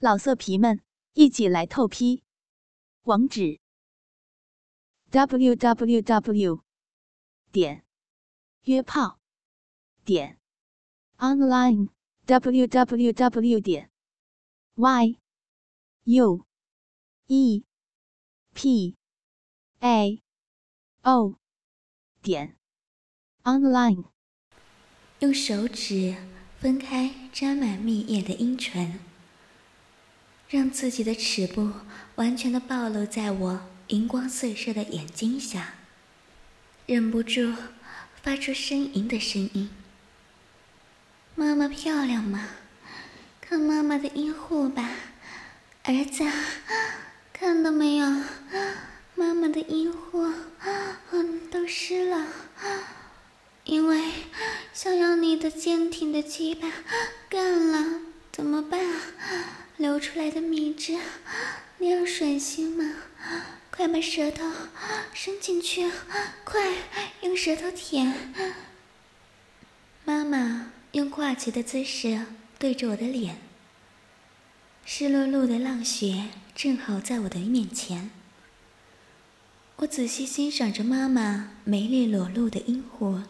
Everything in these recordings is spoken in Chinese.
老色皮们，一起来透批！网址 www.约炮.online。用手指分开沾满蜜液的阴唇，让自己的齿部完全的暴露在我银光四射的眼睛下，忍不住发出呻吟的声音。妈妈漂亮吗？看妈妈的阴户吧，儿子，看到没有？妈妈的阴户都湿了，因为想让你的坚挺的鸡巴干了，怎么办？流出来的蜜汁，你要吮吸吗？快把舌头伸进去，快用舌头舔。妈妈用挂起的姿势对着我的脸，湿漉漉的浪雪正好在我的面前。我仔细欣赏着妈妈美丽裸露的阴户，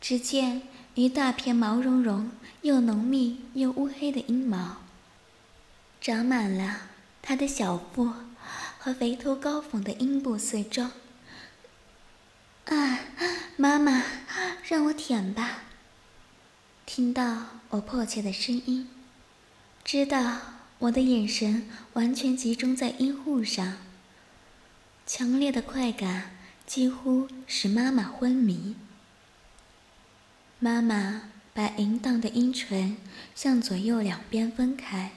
只见一大片毛茸茸又浓密又乌黑的阴毛，长满了她的小腹和肥头高耸的阴部四周。啊，妈妈，让我舔吧！听到我迫切的声音，知道我的眼神完全集中在阴户上，强烈的快感几乎使妈妈昏迷。妈妈把淫荡的阴唇向左右两边分开，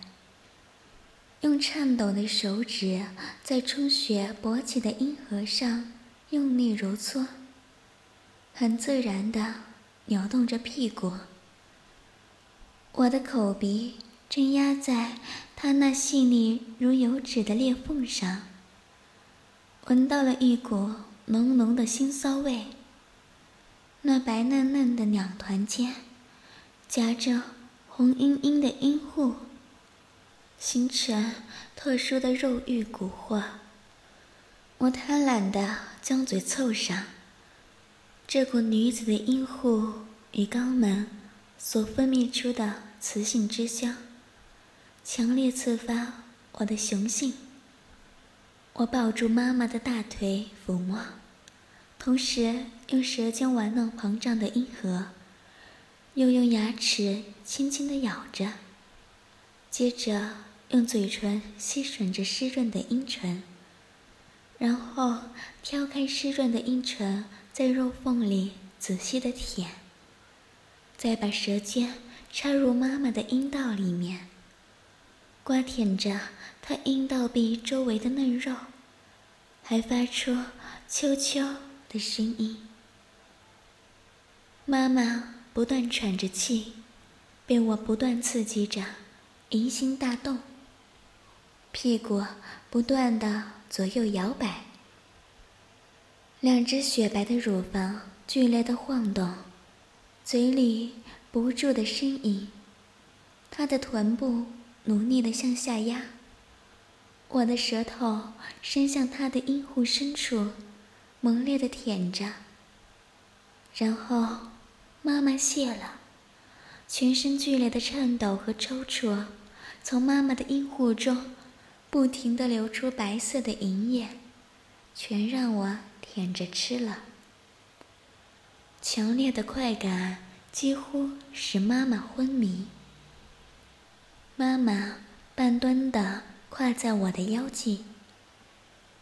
用颤抖的手指在充血勃起的阴核上用力揉搓，很自然地扭动着屁股。我的口鼻正压在她那细腻如油脂的裂缝上，闻到了一股浓浓的腥骚味。那白嫩嫩的两团间夹着红阴阴的阴户，形成特殊的肉欲蛊惑。我贪婪地将嘴凑上，这股女子的阴户与肛门所分泌出的雌性之香强烈刺发我的雄性。我抱住妈妈的大腿抚摸，同时用舌尖玩弄膨胀的阴核，又用牙齿轻轻地咬着，接着用嘴唇吸吮着湿润的阴唇，然后挑开湿润的阴唇，在肉缝里仔细的舔，再把舌尖插入妈妈的阴道里面，刮舔着她阴道壁周围的嫩肉，还发出啾啾的声音。妈妈不断喘着气，被我不断刺激着，淫心大动，屁股不断地左右摇摆，两只雪白的乳房剧烈地晃动，嘴里不住地呻吟，她的臀部努力地向下压，我的舌头伸向她的阴户深处，猛烈地舔着。然后妈妈泄了，全身剧烈的颤抖和抽搐，从妈妈的阴户中不停地流出白色的银液，全让我舔着吃了。强烈的快感几乎使妈妈昏迷。妈妈半蹲地跨在我的腰际，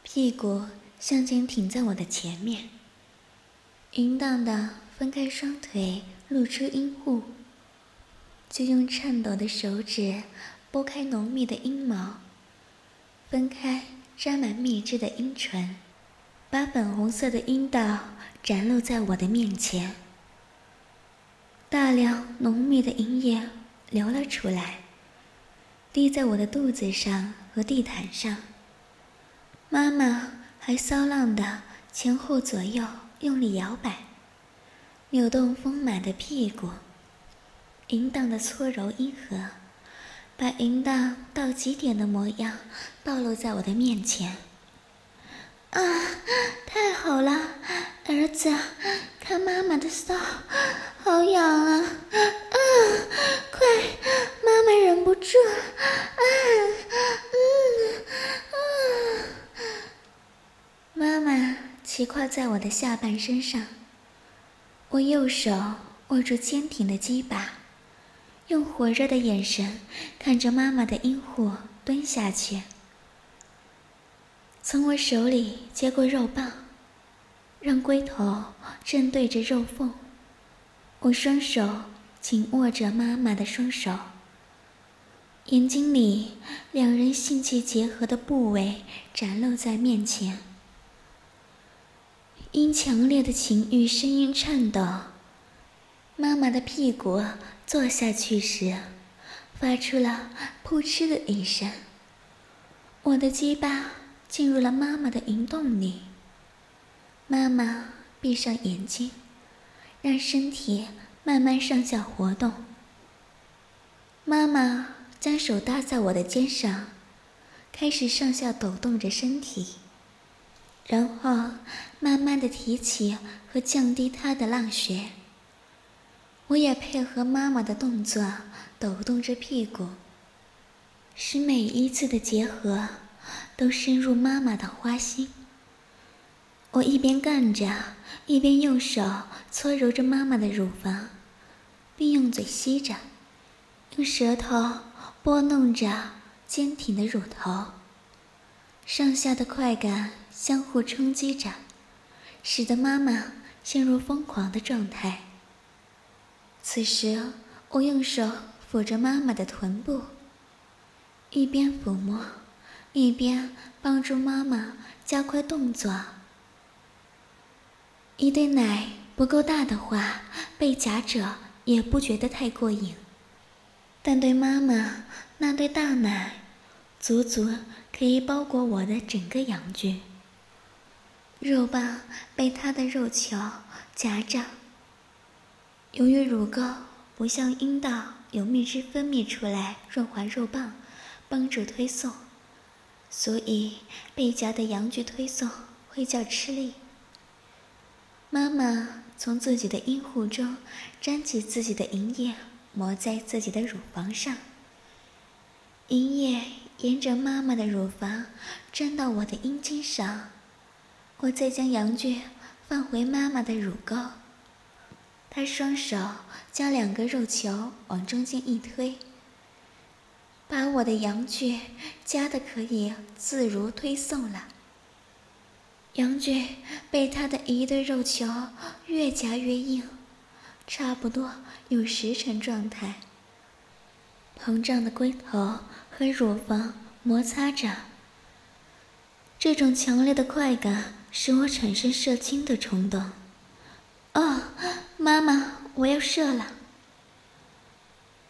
屁股向前挺在我的前面，淫荡地分开双腿，露出阴户，就用颤抖的手指拨开浓密的阴毛，分开沾满蜜汁的阴唇，把粉红色的阴道展露在我的面前。大量浓密的银液流了出来，滴在我的肚子上和地毯上。妈妈还骚浪地前后左右用力摇摆，扭动丰满的屁股，淫荡的搓揉阴核，把淫荡到极点的模样暴露在我的面前。啊，太好了，儿子，看妈妈的骚，好痒啊！啊，快，妈妈忍不住了！啊，妈妈骑跨在我的下半身上，我右手握住坚挺的鸡巴，用火热的眼神看着妈妈的阴户蹲下去。从我手里接过肉棒，让龟头正对着肉缝，我双手紧握着妈妈的双手，眼睛里两人性器结合的部位展露在面前。因强烈的情欲声音颤抖，妈妈的屁股坐下去时发出了扑哧的一声，我的鸡巴进入了妈妈的淫洞里。妈妈闭上眼睛，让身体慢慢上下活动。妈妈将手搭在我的肩上，开始上下抖动着身体，然后慢慢的提起和降低她的浪穴。我也配合妈妈的动作抖动着屁股，使每一次的结合都深入妈妈的花心。我一边干着，一边用手搓揉着妈妈的乳房，并用嘴吸着，用舌头拨弄着坚挺的乳头，上下的快感相互冲击着，使得妈妈陷入疯狂的状态。此时，我用手抚着妈妈的臀部，一边抚摸，一边帮助妈妈加快动作。一对奶不够大的话，被夹者也不觉得太过瘾，但对妈妈那对大奶，足足可以包裹我的整个阳具。肉棒被她的肉球夹着，由于乳沟不像阴道有蜜汁分泌出来润滑肉棒帮助推送，所以被夹的阳具推送会较吃力。妈妈从自己的阴户中沾起自己的银液，抹在自己的乳房上，银液沿着妈妈的乳房沾到我的阴茎上，我再将阳具放回妈妈的乳沟。她双手将两个肉球往中间一推，把我的阳具夹得可以自如推送了。阳具被他的一对肉球越夹越硬，差不多有10成状态。膨胀的龟头和乳房摩擦着，这种强烈的快感使我产生射精的冲动。哦，妈妈，我要射了！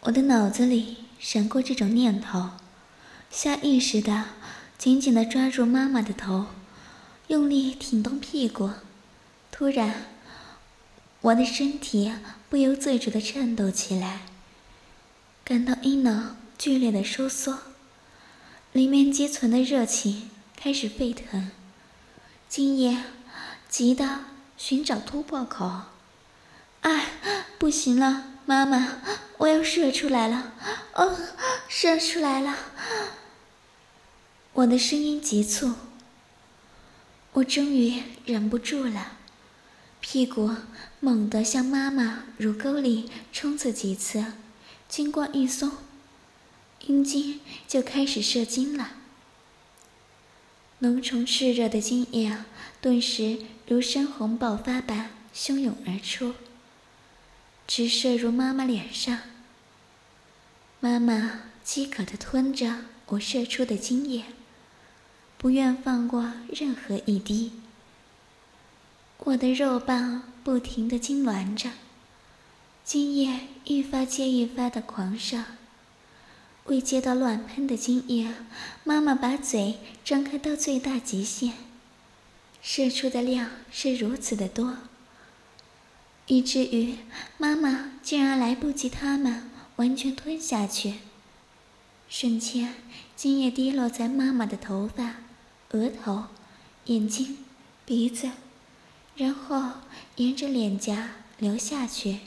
我的脑子里闪过这种念头，下意识的紧紧的抓住妈妈的头，用力挺动屁股。突然，我的身体不由自主的颤抖起来，感到阴囊剧烈的收缩，里面积存的热情开始沸腾，精液急的寻找突破口。哎，不行了，妈妈，我要射出来了！哦，射出来了！我的声音急促，我终于忍不住了，屁股猛地向妈妈乳沟里冲刺几次，经过一松，阴茎就开始射精了。浓稠炽热的精液顿时如山洪爆发般汹涌而出，直射入妈妈脸上。妈妈饥渴地吞着我射出的精液，不愿放过任何一滴。我的肉棒不停地痉挛着，精液一发接一发地狂射。为接到乱喷的精液，妈妈把嘴张开到最大极限，射出的量是如此的多，以至于妈妈竟然来不及它们完全吞下去，瞬间，精液滴落在妈妈的头发、额头、眼睛、鼻子，然后沿着脸颊流下去。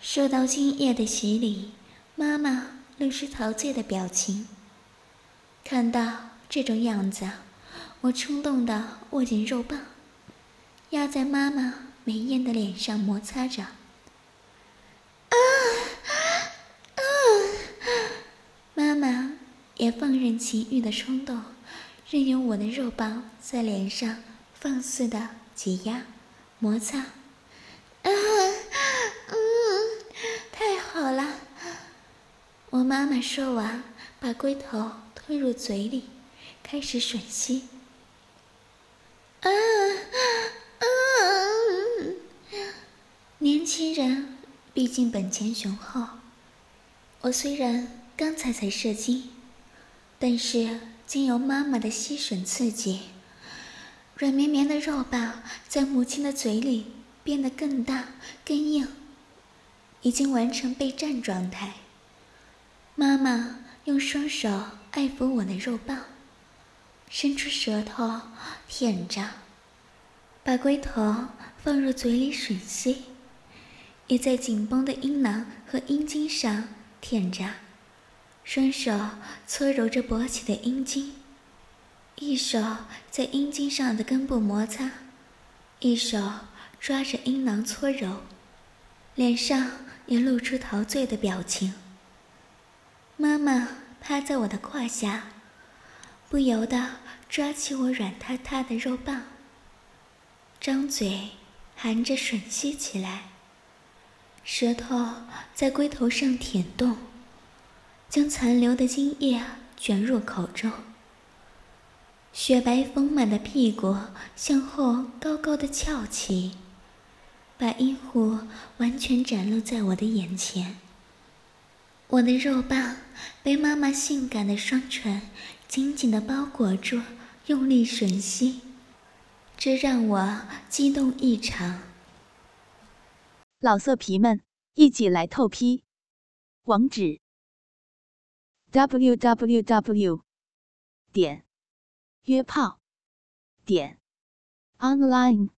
受到精液的洗礼，妈妈露出陶醉的表情。看到这种样子，我冲动地握紧肉棒，压在妈妈美艳的脸上摩擦着。妈妈也放任情欲的冲动，任由我的肉棒在脸上放肆地挤压、摩擦。太好了！我妈妈说完，把龟头推入嘴里，开始吮吸。年轻人毕竟本钱雄厚，我虽然刚才射精，但是经由妈妈的吸吮刺激，软绵绵的肉棒在母亲的嘴里变得更大更硬，已经完成备战状态。妈妈用双手爱抚我的肉棒，伸出舌头舔着，把龟头放入嘴里吮吸，也在紧绷的阴囊和阴茎上舔着，双手搓揉着勃起的阴茎，一手在阴茎上的根部摩擦，一手抓着阴囊搓揉，脸上也露出陶醉的表情。妈妈趴在我的胯下，不由地抓起我软塌塌的肉棒，张嘴含着吮吸起来，舌头在龟头上舔动，将残留的精液卷入口中，雪白丰满的屁股向后高高的翘起，把阴户完全展露在我的眼前。我的肉棒被妈妈性感的双唇紧紧地包裹住，用力吮吸，这让我激动异常。老色皮们，一起来透批！网址。www.约炮.online